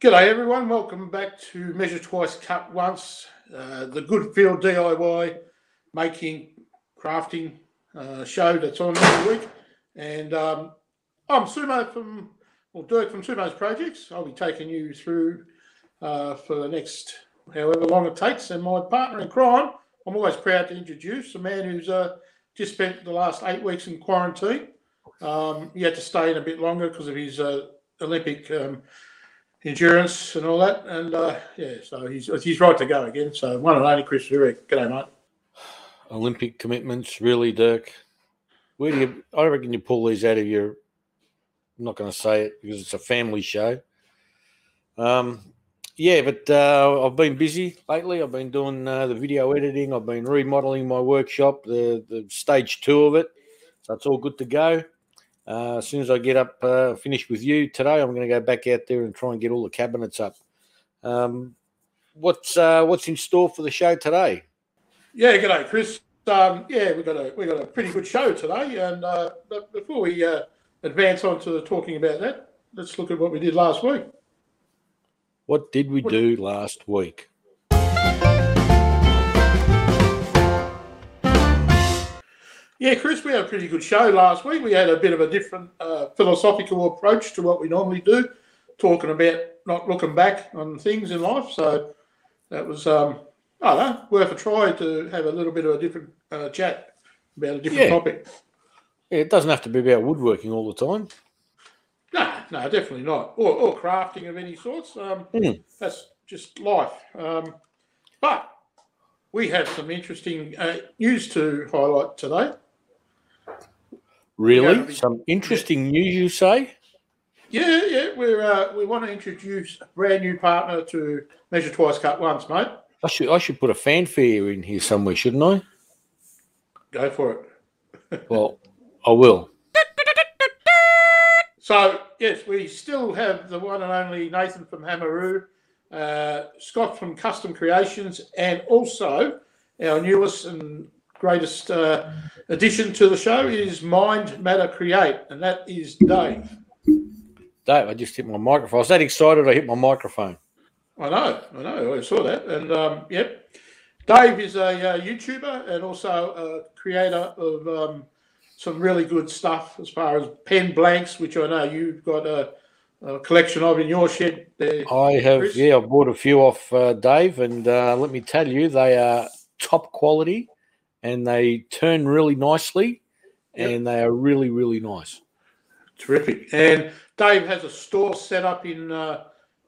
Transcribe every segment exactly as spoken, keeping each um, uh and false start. G'day everyone, welcome back to Measure Twice Cut Once, uh, the Goodfield D I Y making, crafting uh, show that's on every week. And um, I'm Sumo from, well, Dirk from Sumo's Projects. I'll be taking you through uh, for the next however long it takes. And my partner in crime, I'm always proud to introduce a man who's uh, just spent the last eight weeks in quarantine. Um, he had to stay in a bit longer because of his uh, Olympic um endurance and all that, and uh yeah, so he's he's right to go again. So one and only Chris Zurek. G'day, mate. Olympic commitments, really, Dirk. Where do you? I reckon you pull these out of your. I'm not going to say it because it's a family show. Um, yeah, but uh, I've been busy lately. I've been doing uh, the video editing. I've been remodeling my workshop, the the stage two of it. So it's all good to go. Uh, as soon as I get up, uh, finished with you today, I'm going to go back out there and try and get all the cabinets up. Um, what's uh, what's in store for the show today? Yeah, g'day, Chris. Um, yeah, we got a we got a pretty good show today. And uh, but before we uh, advance on to talking about that, let's look at what we did last week. What did we do last week? Yeah, Chris, we had a pretty good show last week. We had a bit of a different uh, philosophical approach to what we normally do, talking about not looking back on things in life. So that was, um, I don't know, worth a try to have a little bit of a different uh, chat about a different yeah. topic. Yeah, it doesn't have to be about woodworking all the time. No, no, definitely not. Or, or crafting of any sorts. Um, mm. That's just life. Um, but we have some interesting uh, news to highlight today. Really? Be, Some interesting yeah. news, you say? Yeah, yeah. We're, uh, we want to introduce a brand new partner to Measure Twice, Cut Once, mate. I should I should put a fanfare in here somewhere, shouldn't I? Go for it. Well, I will. So, yes, we still have the one and only Nathan from Hammaroo, uh, Scott from Custom Creations, and also our newest and greatest uh, addition to the show is Mind Matter Create, and that is Dave. Dave, I just hit my microphone. I was that excited I hit my microphone. I know, I know. I saw that. And, um, yep, Dave is a uh, YouTuber and also a creator of um, some really good stuff as far as pen blanks, which I know you've got a, a collection of in your shed there. I have, Chris. Yeah, I bought a few off uh, Dave, and uh, let me tell you, they are top quality. And they turn really nicely, and yep. they are really, really nice. Terrific. And Dave has a store set up in uh,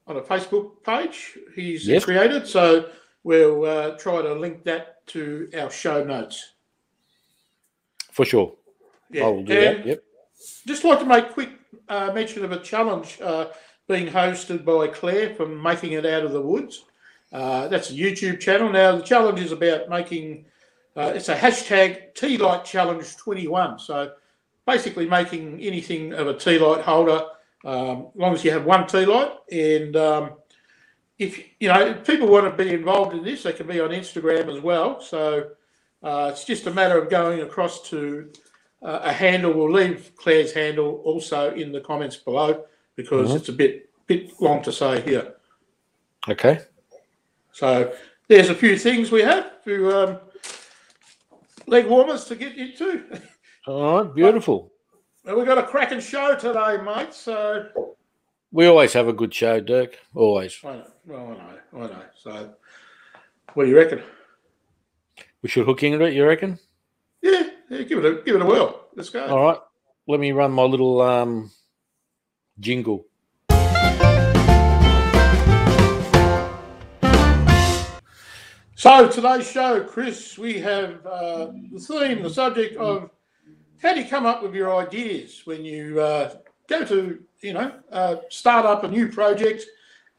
on a Facebook page he's yes. created, so we'll uh, try to link that to our show notes. For sure. Yeah. I will do and that, yep. Just like to make quick uh, mention of a challenge uh, being hosted by Claire from Making It Out of the Woods. Uh, that's a YouTube channel. Now, the challenge is about making... Uh, it's a hashtag tea light challenge twenty-one. So basically making anything of a tea light holder, um, as long as you have one tea light. And um, if, you know, if people want to be involved in this, they can be on Instagram as well. So uh, it's just a matter of going across to uh, a handle. We'll leave Claire's handle also in the comments below because mm-hmm. it's a bit, bit long to say here. Okay. So there's a few things we have to... Um, leg warmers to get you to. All right, beautiful. Well, we've got a cracking show today, mate. So we always have a good show, Dirk. Always. I know. Well, I know. I know. So, what do you reckon? We should hook into it. You reckon? Yeah. yeah give it a give it a whirl. Let's go. All right. Let me run my little um, jingle. So today's show, Chris, we have uh, the theme, the subject of how do you come up with your ideas when you uh, go to, you know, uh, start up a new project,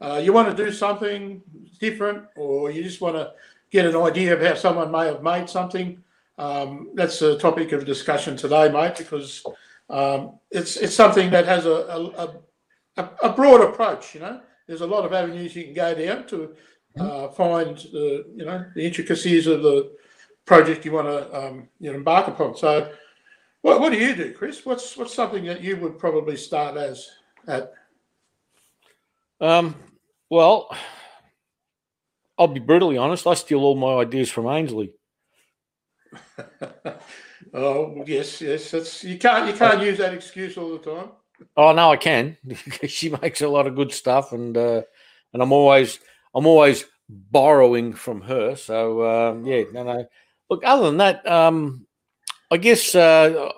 uh, you want to do something different, or you just want to get an idea of how someone may have made something. Um, that's the topic of discussion today, mate, because um, it's it's something that has a, a, a, a broad approach, you know. There's a lot of avenues you can go down to Uh, find the you know the intricacies of the project you want to um, you know, embark upon. So, what what do you do, Chris? What's what's something that you would probably start as at? Um, Well, I'll be brutally honest. I steal all my ideas from Ainsley. Oh yes, yes. That's you can't you can't use that excuse all the time. Oh no, I can. She makes a lot of good stuff, and uh, and I'm always I'm always borrowing from her. So uh, yeah, no, no. Look, other than that, um, I guess uh,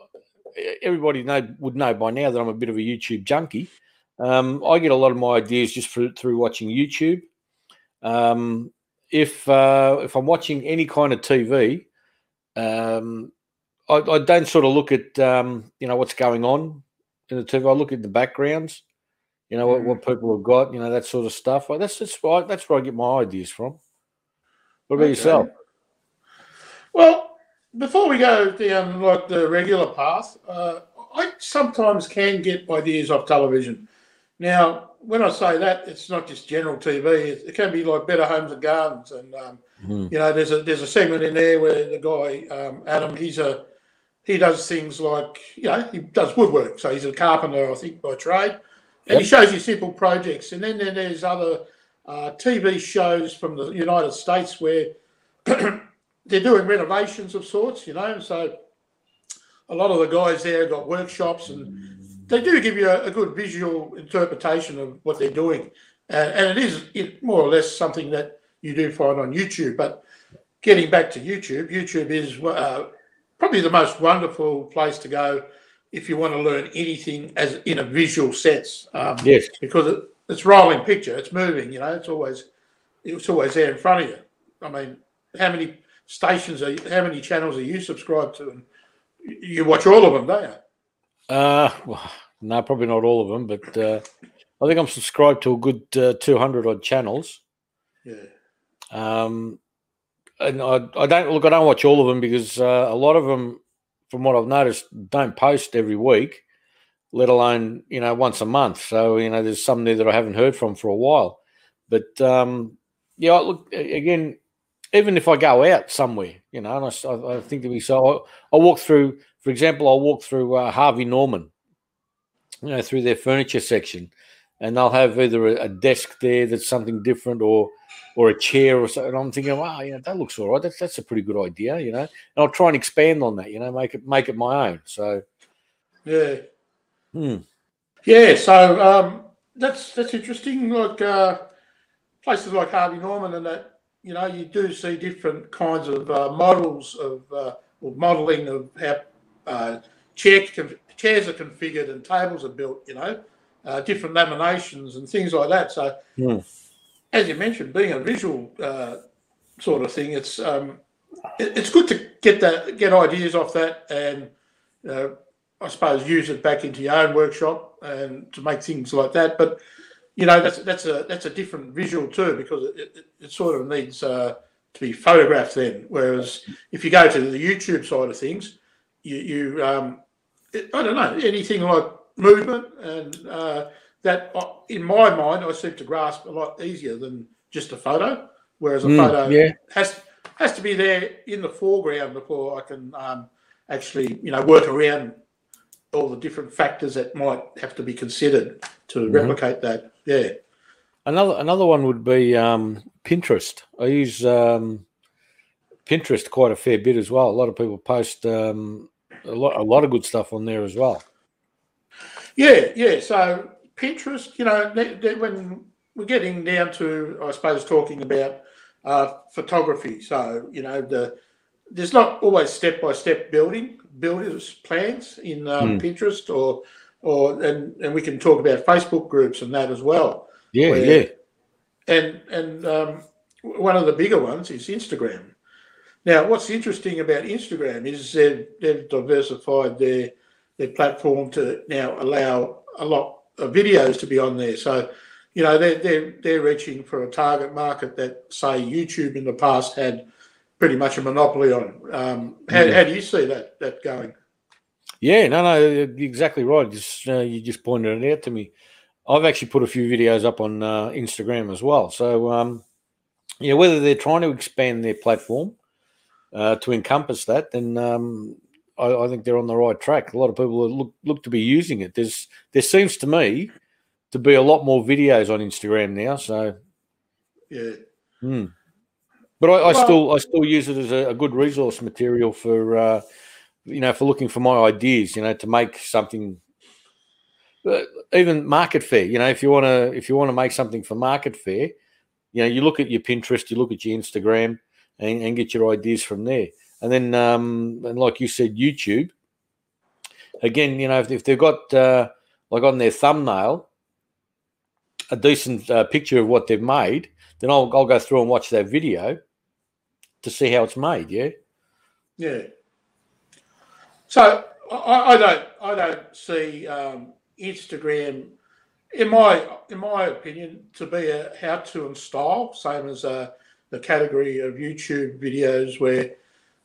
everybody know would know by now that I'm a bit of a YouTube junkie. Um, I get a lot of my ideas just for, through watching YouTube. Um, if uh, if I'm watching any kind of T V, um, I, I don't sort of look at um, you know what's going on in the T V. I look at the backgrounds, you know, mm-hmm. what, what people have got, you know, that sort of stuff. Well, that's that's where I, that's where I get my ideas from. What about okay. yourself? Well, before we go down like the regular path, uh, I sometimes can get ideas off television. Now, when I say that, it's not just general T V. It, it can be like Better Homes and Gardens, and um, mm-hmm. you know, there's a there's a segment in there where the guy um, Adam, he's a he does things like you know he does woodwork, so he's a carpenter, I think, by trade, and yep. he shows you simple projects. And then, then there's other uh, T V shows from the United States where they're doing renovations of sorts, you know, so a lot of the guys there have got workshops and they do give you a, a good visual interpretation of what they're doing. And, and it is it, more or less something that you do find on YouTube. But getting back to YouTube, YouTube is uh, probably the most wonderful place to go if you want to learn anything as in a visual sense. Um, yes. Because it, it's rolling picture, it's moving, you know, it's always, it's always there in front of you. I mean, how many stations, are how many channels are you subscribed to? And you watch all of them, don't you? Uh, well, no, probably not all of them, but uh, I think I'm subscribed to a good uh, two hundred odd channels. Yeah. Um, and I, I don't look. I don't watch all of them because uh, a lot of them, from what I've noticed, don't post every week, let alone you know once a month. So you know, there's some there that I haven't heard from for a while. But um, yeah, look again. Even if I go out somewhere, you know, and I, I think to myself, I, I walk through. For example, I'll walk through uh, Harvey Norman, you know, through their furniture section, and they'll have either a, a desk there that's something different, or or a chair or something. And I'm thinking, wow, you know, that looks all right. That's that's a pretty good idea, you know. And I'll try and expand on that, you know, make it make it my own. So, yeah, hmm. yeah. So um, that's that's interesting. Like uh, places like Harvey Norman, and that you know, you do see different kinds of uh, models of uh, or modelling of how Uh, chair, chairs are configured and tables are built, you know, uh, different laminations and things like that. So, yeah. as you mentioned, being a visual uh, sort of thing, it's um, it, it's good to get that, get ideas off that, and uh, I suppose use it back into your own workshop and to make things like that. But you know, that's that's a that's a different visual too, because it, it, it sort of needs uh, to be photographed then. Whereas if you go to the YouTube side of things, You, you um, I don't know, anything like movement and uh, that, in my mind, I seem to grasp a lot easier than just a photo, whereas a mm, photo yeah. has has to be there in the foreground before I can um, actually, you know, work around all the different factors that might have to be considered to mm-hmm. replicate that. Yeah. Another another one would be um, Pinterest. I use um, Pinterest quite a fair bit as well. A lot of people post um, A lot, a lot of good stuff on there as well. Yeah, yeah. So Pinterest, you know, when we're getting down to, I suppose, talking about uh, photography. So you know, the there's not always step by step building builders plans in um, mm. Pinterest, or or and and we can talk about Facebook groups and that as well. Yeah, where, yeah. And and um, one of the bigger ones is Instagram. Now, what's interesting about Instagram is they've, they've diversified their their platform to now allow a lot of videos to be on there. So, you know, they're, they're, they're reaching for a target market that, say, YouTube in the past had pretty much a monopoly on. Um, how, yeah. how do you see that that going? Yeah, no, no, you're exactly right. Just uh, you just pointed it out to me. I've actually put a few videos up on uh, Instagram as well. So, um, you know, whether they're trying to expand their platform, Uh, to encompass that, then um, I, I think they're on the right track. A lot of people look look to be using it. There's there seems to me to be a lot more videos on Instagram now, so Yeah. Mm. But I, I well, still I still use it as a, a good resource material for uh, you know, for looking for my ideas, you know, to make something. Even market fair, you know, if you want to if you want to make something for market fair, you know, you look at your Pinterest, you look at your Instagram, and, and get your ideas from there. And then, um, and like you said, YouTube. Again, you know, if, if they've got uh, like on their thumbnail a decent uh, picture of what they've made, then I'll I'll go through and watch that video to see how it's made. Yeah, yeah. So I, I don't I don't see. Um... Instagram, in my in my opinion, to be a how-to and style, same as uh, the category of YouTube videos, where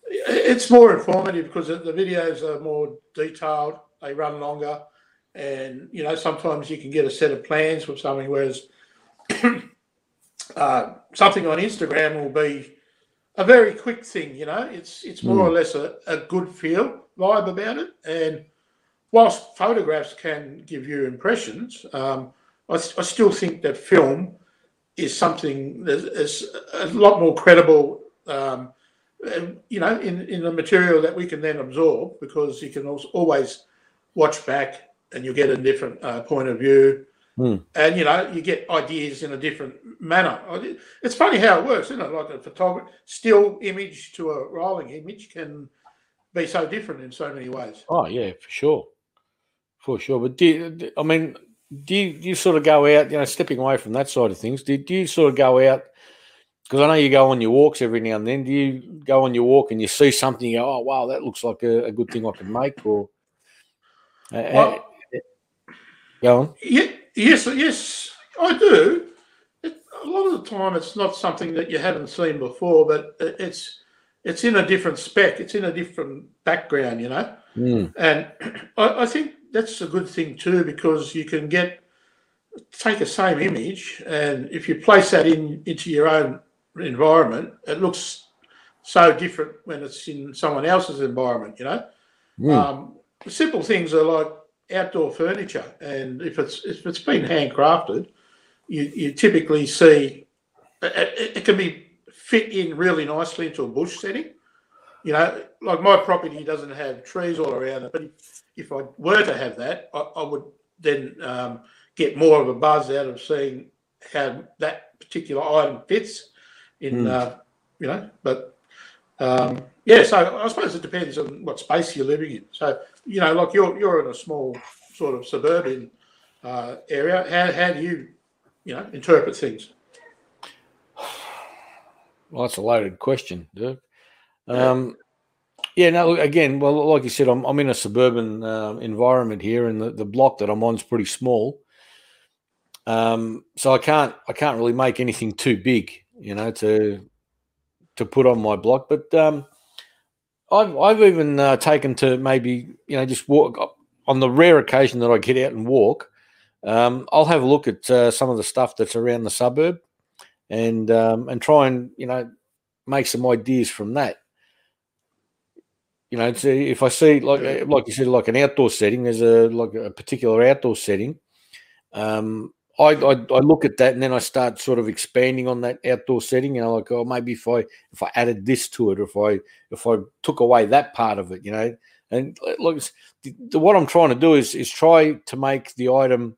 it's more informative because the videos are more detailed, they run longer, and you know sometimes you can get a set of plans with something, whereas uh, something on Instagram will be a very quick thing. You know, it's it's more mm. or less a, a good feel vibe about it, and whilst photographs can give you impressions, um, I, I still think that film is something that is a lot more credible, um, and, you know, in, in the material that we can then absorb, because you can also always watch back and you get a different uh, point of view, mm. and, you know, you get ideas in a different manner. It's funny how it works, isn't it? Like a photography, still image to a rolling image can be so different in so many ways. Oh, yeah, for sure. For sure. But do you, I mean, do you, do you sort of go out, you know, stepping away from that side of things, do, do you sort of go out, because I know you go on your walks every now and then, do you go on your walk and you see something, you go, oh, wow, that looks like a, a good thing I can make? Or uh, well, uh, go on. Yeah, yes, yes, I do. It, a lot of the time it's not something that you haven't seen before, but it's it's in a different spec. It's in a different background, you know. Mm. And I, I think, that's a good thing too, because you can get take the same image, and if you place that in into your own environment, it looks so different when it's in someone else's environment. You know, mm. um, simple things are like outdoor furniture, and if it's if it's been handcrafted, you you typically see it, it can be fit in really nicely into a bush setting. You know, like my property doesn't have trees all around it, but if, if I were to have that, I, I would then um, get more of a buzz out of seeing how that particular item fits in, mm. uh, you know. But, um, yeah, so I suppose it depends on what space you're living in. So, you know, like you're you're in a small sort of suburban uh, area. How, how do you, you know, interpret things? Well, that's a loaded question, Dirk. Um, yeah, no, again, well, like you said, I'm, I'm in a suburban uh, environment here, and the, the block that I'm on is pretty small. Um, so I can't, I can't really make anything too big, you know, to, to put on my block. But, um, I've, I've even uh, taken to maybe, you know, just walk on the rare occasion that I get out and walk. Um, I'll have a look at uh, some of the stuff that's around the suburb, and, um, and try and, you know, make some ideas from that. You know, if I see, like like you said, like an outdoor setting, there's a like a particular outdoor setting. Um, I, I I look at that, and then I start sort of expanding on that outdoor setting. You know, like oh, maybe if I if I added this to it, or if I if I took away that part of it, you know. And look, what I'm trying to do is is try to make the item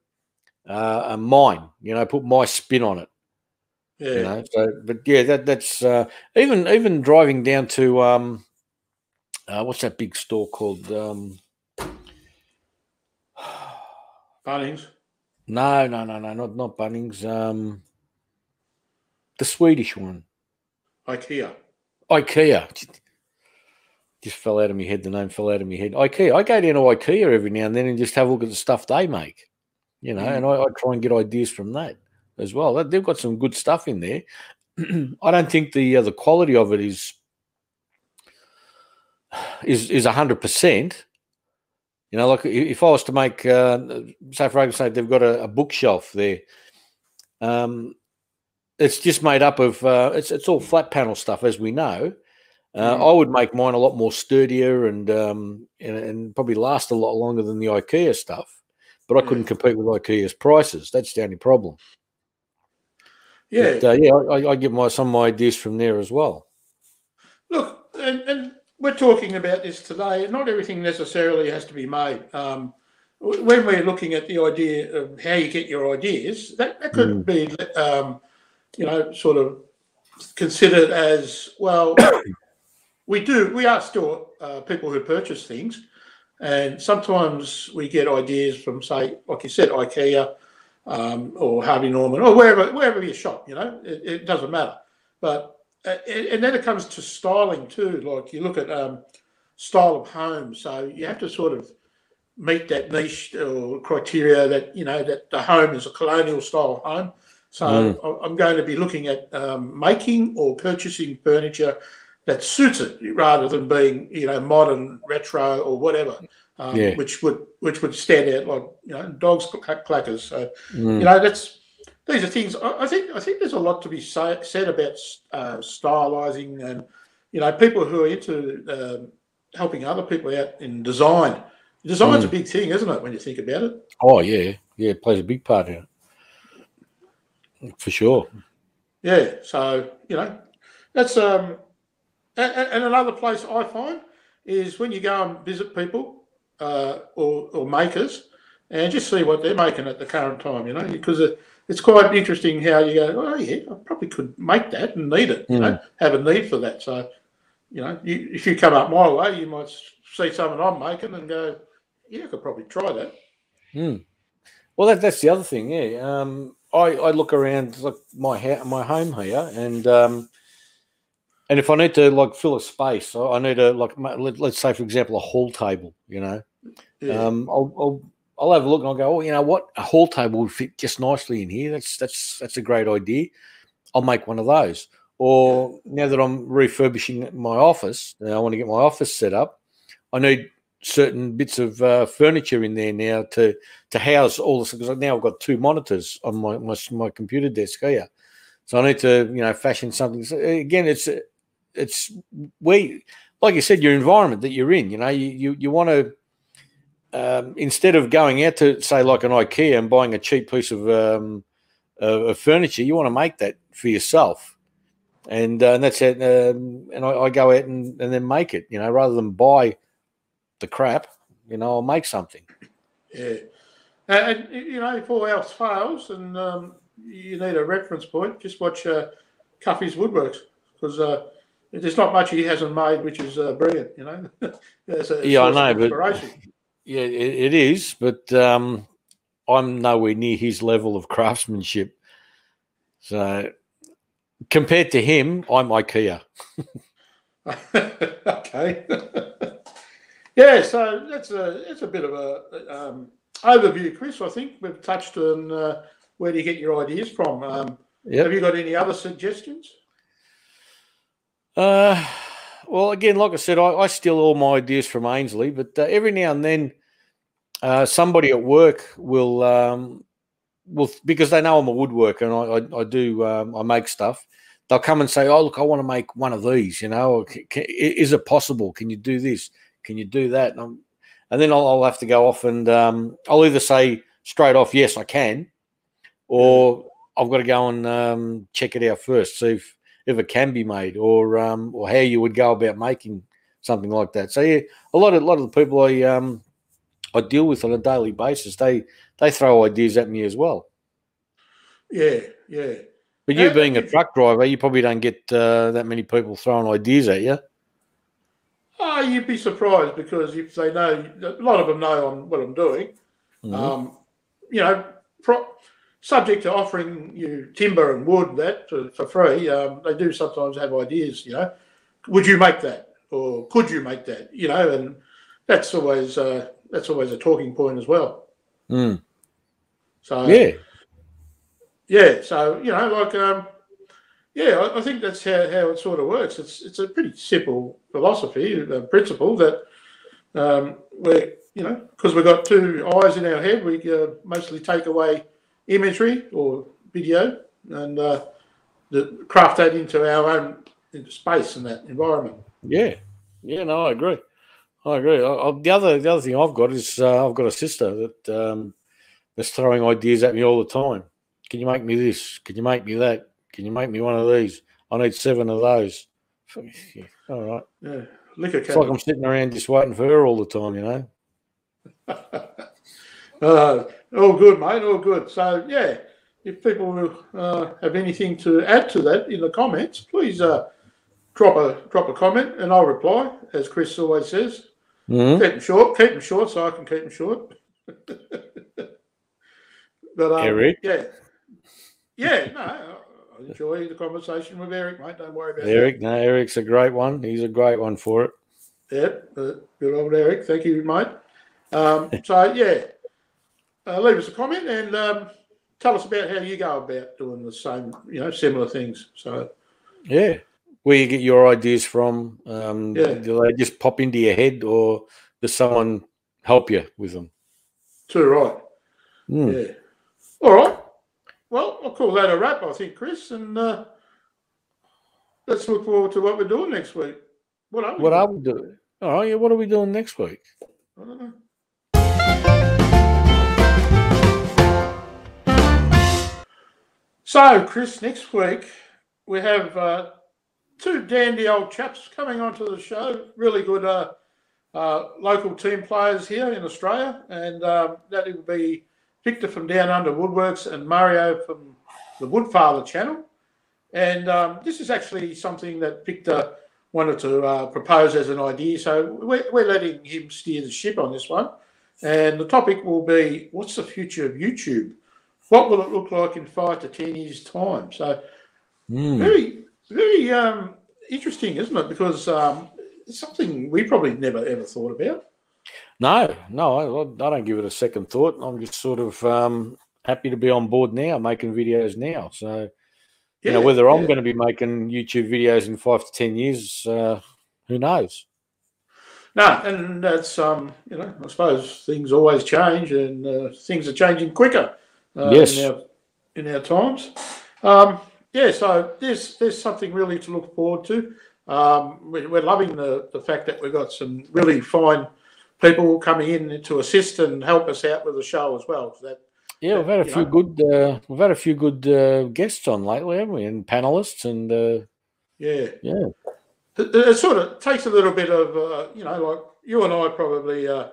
uh, mine. You know, put my spin on it. Yeah. You know? So, but yeah, that that's uh, even even driving down to. Um, Uh, what's that big store called? Um, Bunnings? No, no, no, no, not not Bunnings. Um, the Swedish one. IKEA. IKEA. Just fell out of my head. The name fell out of my head. IKEA. I go down to IKEA every now and then and just have a look at the stuff they make, you know, mm. and I, I try and get ideas from that as well. They've got some good stuff in there. I don't think the uh, the quality of it is... is is one hundred percent. You know, like if I was to make, uh, say, for argument's sake, they've got a, a bookshelf there. Um, it's just made up of, uh, it's it's all flat panel stuff, as we know. Uh, mm. I would make mine a lot more sturdier and, um, and and probably last a lot longer than the IKEA stuff. But I couldn't mm. compete with IKEA's prices. That's the only problem. Yeah, but, uh, yeah. I, I get my some ideas from there as well. Look, and, and we're talking about this today. Not everything necessarily has to be made. Um, when we're looking at the idea of how you get your ideas, that, that could mm. be, um, you know, sort of considered as well. we do. We are still uh, people who purchase things, and sometimes we get ideas from, say, like you said, IKEA. Um, or Harvey Norman, or wherever wherever you shop, you know, it, it doesn't matter. But uh, and then it comes to styling too. Like you look at um, style of home, so you have to sort of meet that niche or criteria that you know that the home is a colonial style home. So mm. I'm going to be looking at um, making or purchasing furniture that suits it, rather than being you know modern, retro, or whatever. Um, yeah. Which would which would stand out like you know dogs cl- clackers. So mm. you know that's these are things. I, I think I think there's a lot to be say, said about uh, stylising, and you know people who are into um, helping other people out in design. Design's mm. a big thing, isn't it? When you think about it. Oh yeah, yeah, it plays a big part in it for sure. Yeah, so you know that's um, and, and another place I find is when you go and visit people. Uh, or, or makers, and just see what they're making at the current time, you know, because it, it's quite interesting how you go, oh, yeah, I probably could make that and need it, you mm. know, have a need for that. So, you know, you, if you come up my way, you might see something I'm making and go, yeah, I could probably try that. Mm. Well, that, that's the other thing, yeah. Um, I, I look around like my, ha- my home here and... Um, And if I need to like fill a space, I need to like let's say for example a hall table, you know, yeah. um, I'll, I'll I'll have a look and I'll go, oh, you know what, a hall table would fit just nicely in here. That's that's that's a great idea. I'll make one of those. Or now that I'm refurbishing my office, and I want to get my office set up, I need certain bits of uh, furniture in there now to to house all this because now I've got two monitors on my my, my computer desk here, so I need to you know fashion something. So again, it's It's where, like you said, your environment that you're in. You know, you you, you want to um, instead of going out to say like an IKEA and buying a cheap piece of um, uh, of furniture, you want to make that for yourself, and uh, and that's it. Um, and I, I go out and, and then make it. You know, rather than buy the crap, you know, I'll make something. Yeah, and, and you know, if all else fails, and um, you need a reference point, just watch uh, Cuffy's Woodworks because. Uh, There's not much he hasn't made, which is uh, brilliant, you know. it's a, it's yeah, I know, but yeah, it, it is. But um, I'm nowhere near his level of craftsmanship. So compared to him, I'm IKEA. okay. yeah, so that's a that's a bit of a um, overview, Chris. I think we've touched on uh, where do you get your ideas from. Um, yep. Have you got any other suggestions? Uh, well, again, like I said, I, I steal all my ideas from Ainsley, but uh, every now and then uh, somebody at work will, um, will because they know I'm a woodworker and I, I, I do, um, I make stuff. They'll come and say, oh, look, I want to make one of these, you know, or, can, can, is it possible? Can you do this? Can you do that? And, I'm, and then I'll, I'll have to go off and um, I'll either say straight off, yes, I can, or I've got to go and um, check it out first, see if, if it can be made, or um, or how you would go about making something like that. So yeah, a lot of a lot of the people I um I deal with on a daily basis, they they throw ideas at me as well. Yeah, yeah. But you being a truck driver, you probably don't get uh, that many people throwing ideas at you. Oh, you'd be surprised because if they know, a lot of them know on what I'm doing. Mm-hmm. Um, you know, pro. Subject to offering you timber and wood that for, for free, um, they do sometimes have ideas, you know. Would you make that, or could you make that, you know? And that's always uh, that's always a talking point as well. Mm. So yeah, yeah. So you know, like um, yeah, I, I think that's how, how it sort of works. It's it's a pretty simple philosophy, a principle that um, we you know because we've got two eyes in our head, we uh, mostly take away imagery or video and uh, the, craft that into our own into space and that environment. Yeah, yeah, no, I agree. I agree. I, I, the other the other thing I've got is uh, I've got a sister that um, that's throwing ideas at me all the time. Can you make me this? Can you make me that? Can you make me one of these? I need seven of those. All right. Yeah. Liquor it's cabinet. Like I'm sitting around just waiting for her all the time, you know. uh, all good, mate. All good. So, yeah, if people uh, have anything to add to that in the comments, please uh, drop a drop a comment and I'll reply, as Chris always says. Mm-hmm. Keep them short. Keep them short so I can keep them short. But, um, Eric? Yeah. Yeah, no, I enjoy the conversation with Eric, mate. Don't worry about Eric, that. Eric, no, Eric's a great one. He's a great one for it. Yep, uh, good old Eric. Thank you, mate. Um, so, yeah, uh, leave us a comment and um, tell us about how you go about doing the same, you know, similar things. So, yeah, where you get your ideas from. Um, yeah. Do they just pop into your head or does someone help you with them? Too right. Mm. Yeah. All right. Well, I'll call that a wrap, I think, Chris, and uh, let's look forward to what we're doing next week. What are we what doing? Are we doing? Oh, yeah, what are we doing next week? I don't know. So, Chris, next week we have uh, two dandy old chaps coming onto the show, really good uh, uh, local team players here in Australia, and um, that will be Victor from Down Under Woodworks and Mario from the Woodfather Channel. And um, this is actually something that Victor wanted to uh, propose as an idea. So we're, we're letting him steer the ship on this one. And the topic will be, what's the future of YouTube? What will it look like in five to ten years' time? So mm. very, very um, interesting, isn't it? Because um, it's something we probably never, ever thought about. No, no, I, I don't give it a second thought. I'm just sort of um, happy to be on board now, making videos now. So, yeah, you know, whether yeah. I'm going to be making YouTube videos in five to ten years, uh, who knows? No, and that's, um, you know, I suppose things always change and uh, things are changing quicker uh, yes. in, our, in our times. Um, yeah, so there's, there's something really to look forward to. Um, we, we're loving the, the fact that we've got some really fine people coming in to assist and help us out with the show as well. So that, yeah, that, we've had a few know. good uh, we've had a few good uh, guests on lately, haven't we? And panelists and uh, yeah, yeah. It, it sort of takes a little bit of uh, you know, like you and I probably uh,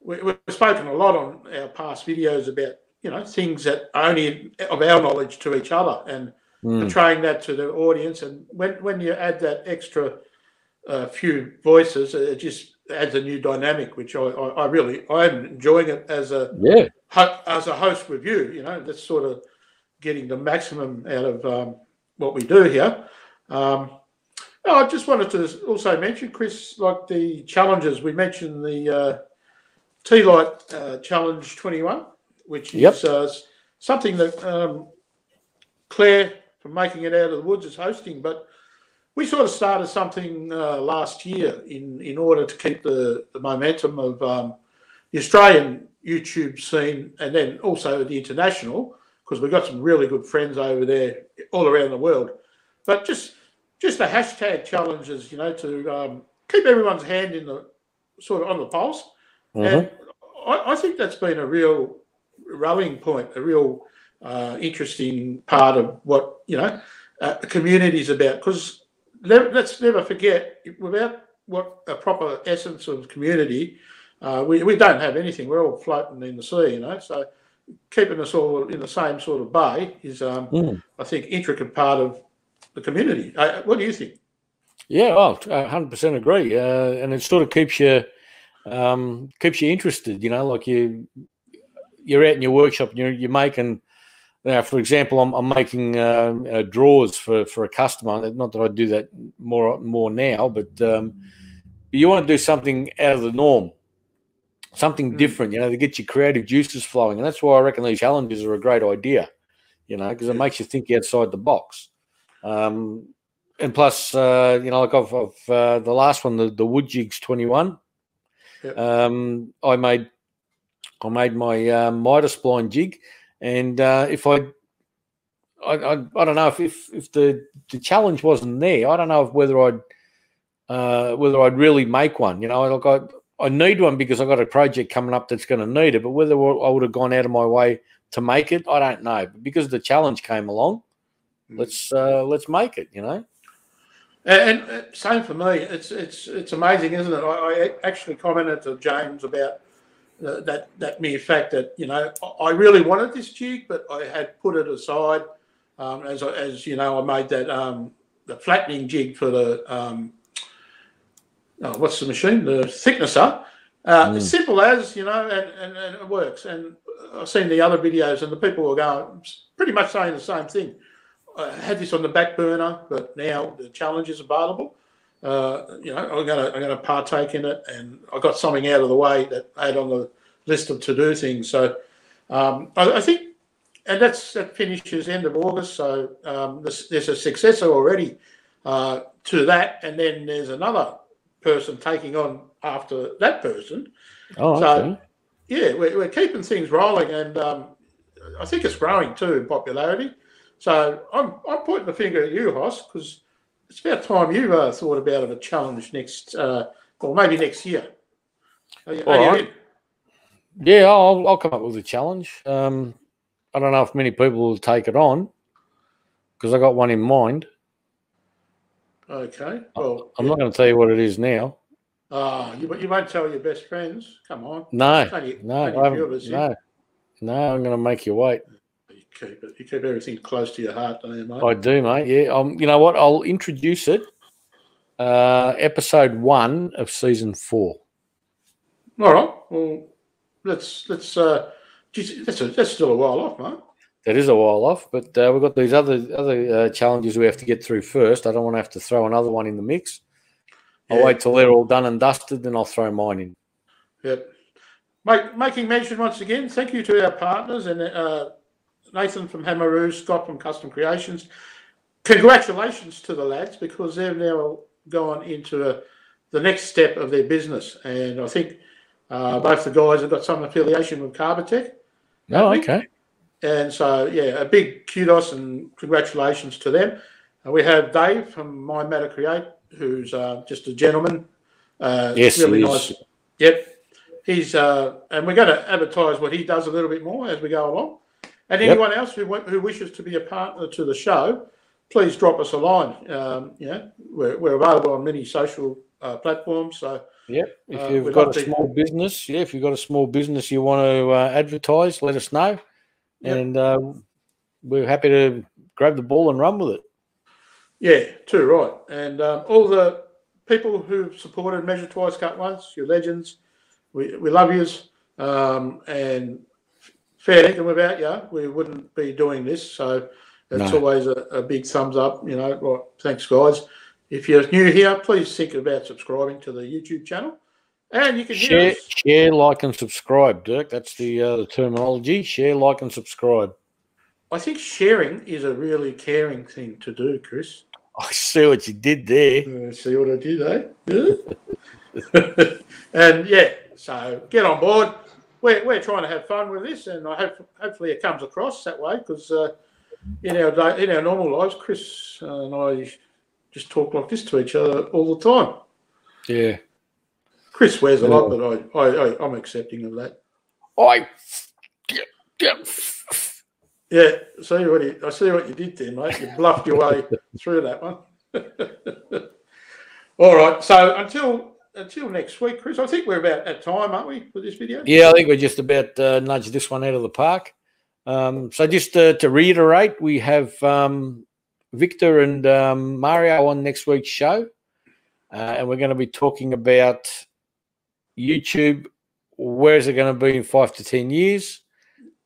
we, we've spoken a lot on our past videos about you know things that are only of our knowledge to each other and mm. portraying that to the audience. And when when you add that extra uh, few voices, it just adds a new dynamic, which I, I, I really I'm enjoying it as a yeah. ho, as a host with you. You know, that's sort of getting the maximum out of um, what we do here. Um, I just wanted to also mention, Chris, like the challenges we mentioned, the uh, Tea Light uh, Challenge twenty-one, which yep. is uh, something that um, Claire from Making It Out of the Woods is hosting, but we sort of started something uh, last year in, in order to keep the, the momentum of um, the Australian YouTube scene and then also the international, because we've got some really good friends over there all around the world. But just just the hashtag challenges, you know, to um, keep everyone's hand in the sort of on the pulse. Mm-hmm. And I, I think that's been a real rallying point, a real uh, interesting part of what, you know, uh, the community is about, because let's never forget, without what a proper essence of community, uh, we, we don't have anything. We're all floating in the sea, you know. So keeping us all in the same sort of bay is, um, mm. I think, intricate part of the community. Uh, what do you think? Yeah, well, one hundred percent agree. Uh, and it sort of keeps you um, keeps you interested, you know, like you, you're out in your workshop and you're, you're making... Now, for example, I'm, I'm making uh, uh, drawers for, for a customer. Not that I do that more more now, but um, you want to do something out of the norm, something mm. different, you know, to get your creative juices flowing. And that's why I reckon these challenges are a great idea, you know, because it makes you think outside the box. Um, and plus, uh, you know, like I've, I've uh, the last one, the, the Wood Jigs twenty-one, yep. um, I made I made my uh, Midas blind jig. And uh, if I, I, I, I don't know if, if, if the, the challenge wasn't there, I don't know if whether I'd, uh, whether I'd really make one. You know, like I, I need one because I've got a project coming up that's going to need it. But whether I would have gone out of my way to make it, I don't know. But because the challenge came along, Let's uh, let's make it, you know. And, and same for me. It's it's it's amazing, isn't it? I, I actually commented to James about the, that that mere fact that, you know, I really wanted this jig, but I had put it aside. Um, as as you know, I made that um, the flattening jig for the um, oh, what's the machine? The thicknesser. Uh, mm. It's simple as, you know, and, and, and it works. And I've seen the other videos, and the people were going pretty much saying the same thing. I had this on the back burner, but now the challenge is available. Uh, you know, I'm gonna I'm gonna partake in it, and I got something out of the way that I had on the list of to do things. So um, I, I think, and that's that finishes end of August. So um, there's, there's a successor already uh, to that, and then there's another person taking on after that person. Oh, so okay. Yeah, we're, we're keeping things rolling, and um, I think it's growing too in popularity. So I'm I'm pointing the finger at you, Hoss, because it's about time you uh, thought about of a challenge next, uh, or maybe next year. Are you, are right. Yeah, I'll I'll come up with a challenge. Um, I don't know if many people will take it on, because I got one in mind. Okay. Well, I'm yeah. not going to tell you what it is now. Oh, you you won't tell your best friends. Come on. No, you, no, I no, no. I'm going to make you wait. Keep it. You keep everything close to your heart, don't you, mate? I do, mate. Yeah. Um, you know what? I'll introduce it. Uh, episode one of season four. All right. Well, let's let's. Uh, geez, that's a, that's still a while off, mate. That is a while off, but uh, we've got these other other uh, challenges we have to get through first. I don't want to have to throw another one in the mix. I'll yeah. wait till they're all done and dusted, then I'll throw mine in. Yep. Mate, making mention once again, thank you to our partners and. Uh, Nathan from Hammaroo, Scott from Custom Creations. Congratulations to the lads, because they've now gone into a, the next step of their business. And I think uh, both the guys have got some affiliation with Carbotech. Oh, okay. And so, yeah, a big kudos and congratulations to them. And we have Dave from Mind Matter Create, who's uh, just a gentleman. Uh, yes, really nice. Yep. He's uh, and we're going to advertise what he does a little bit more as we go along. And anyone yep. else who who wishes to be a partner to the show, please drop us a line. Um, yeah, we're, we're available on many social uh, platforms. So yeah, if you've uh, got a small to... business, yeah, if you've got a small business you want to uh, advertise, let us know, yep. and uh, we're happy to grab the ball and run with it. Yeah, too right. And um, all the people who've supported Measure Twice, Cut Once, you're legends. We we love yous, um, and. Fair dinkum about you, we wouldn't be doing this. So it's no. always a, a big thumbs up, you know. Well, thanks, guys. If you're new here, please think about subscribing to the YouTube channel. And you can share, hear us. Share, like, and subscribe, Dirk. That's the, uh, the terminology. Share, like, and subscribe. I think sharing is a really caring thing to do, Chris. I see what you did there. Uh, see what I did, eh? And, yeah, so get on board. We're, we're trying to have fun with this, and I hope hopefully it comes across that way, because uh, in our day, in our normal lives, Chris and I just talk like this to each other all the time. Yeah. Chris swears yeah. a lot, but I, I, I, I'm accepting of that. I yeah. Yeah, see what he, I see what you did there, mate. You bluffed your way through that one. All right, so until... Until next week, Chris, I think we're about at time, aren't we, for this video? Yeah, I think we're just about uh, nudged this one out of the park. Um, so just uh, to reiterate, we have um, Victor and um, Mario on next week's show, uh, and we're going to be talking about YouTube, where is it going to be in five to ten years,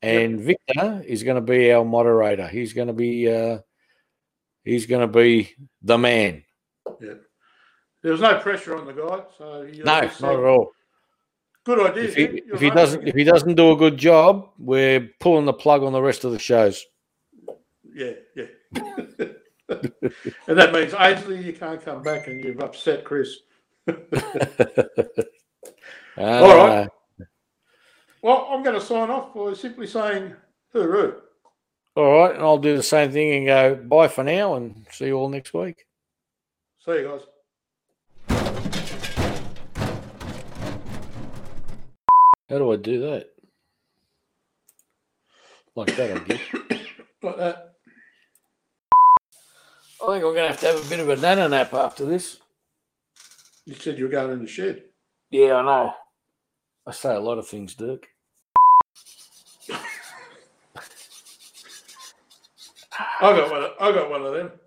and yep. Victor is going to be our moderator. He's going to be uh, he's going to be the man. Yeah. There was no pressure on the guy, so no, not at all. Good idea. If he, if he doesn't, if he doesn't do a good job, we're pulling the plug on the rest of the shows. Yeah, yeah. And that means Ainsley, you can't come back, and you've upset Chris. uh, all right. Well, I'm going to sign off by simply saying hooroo. All right, and I'll do the same thing and go bye for now, and see you all next week. See you guys. How do I do that? Like that, I guess. Like that. I think I'm going to have to have a bit of a nana nap after this. You said you were going in the shed. Yeah, I know. I say a lot of things, Dirk. I got one. I got one of them.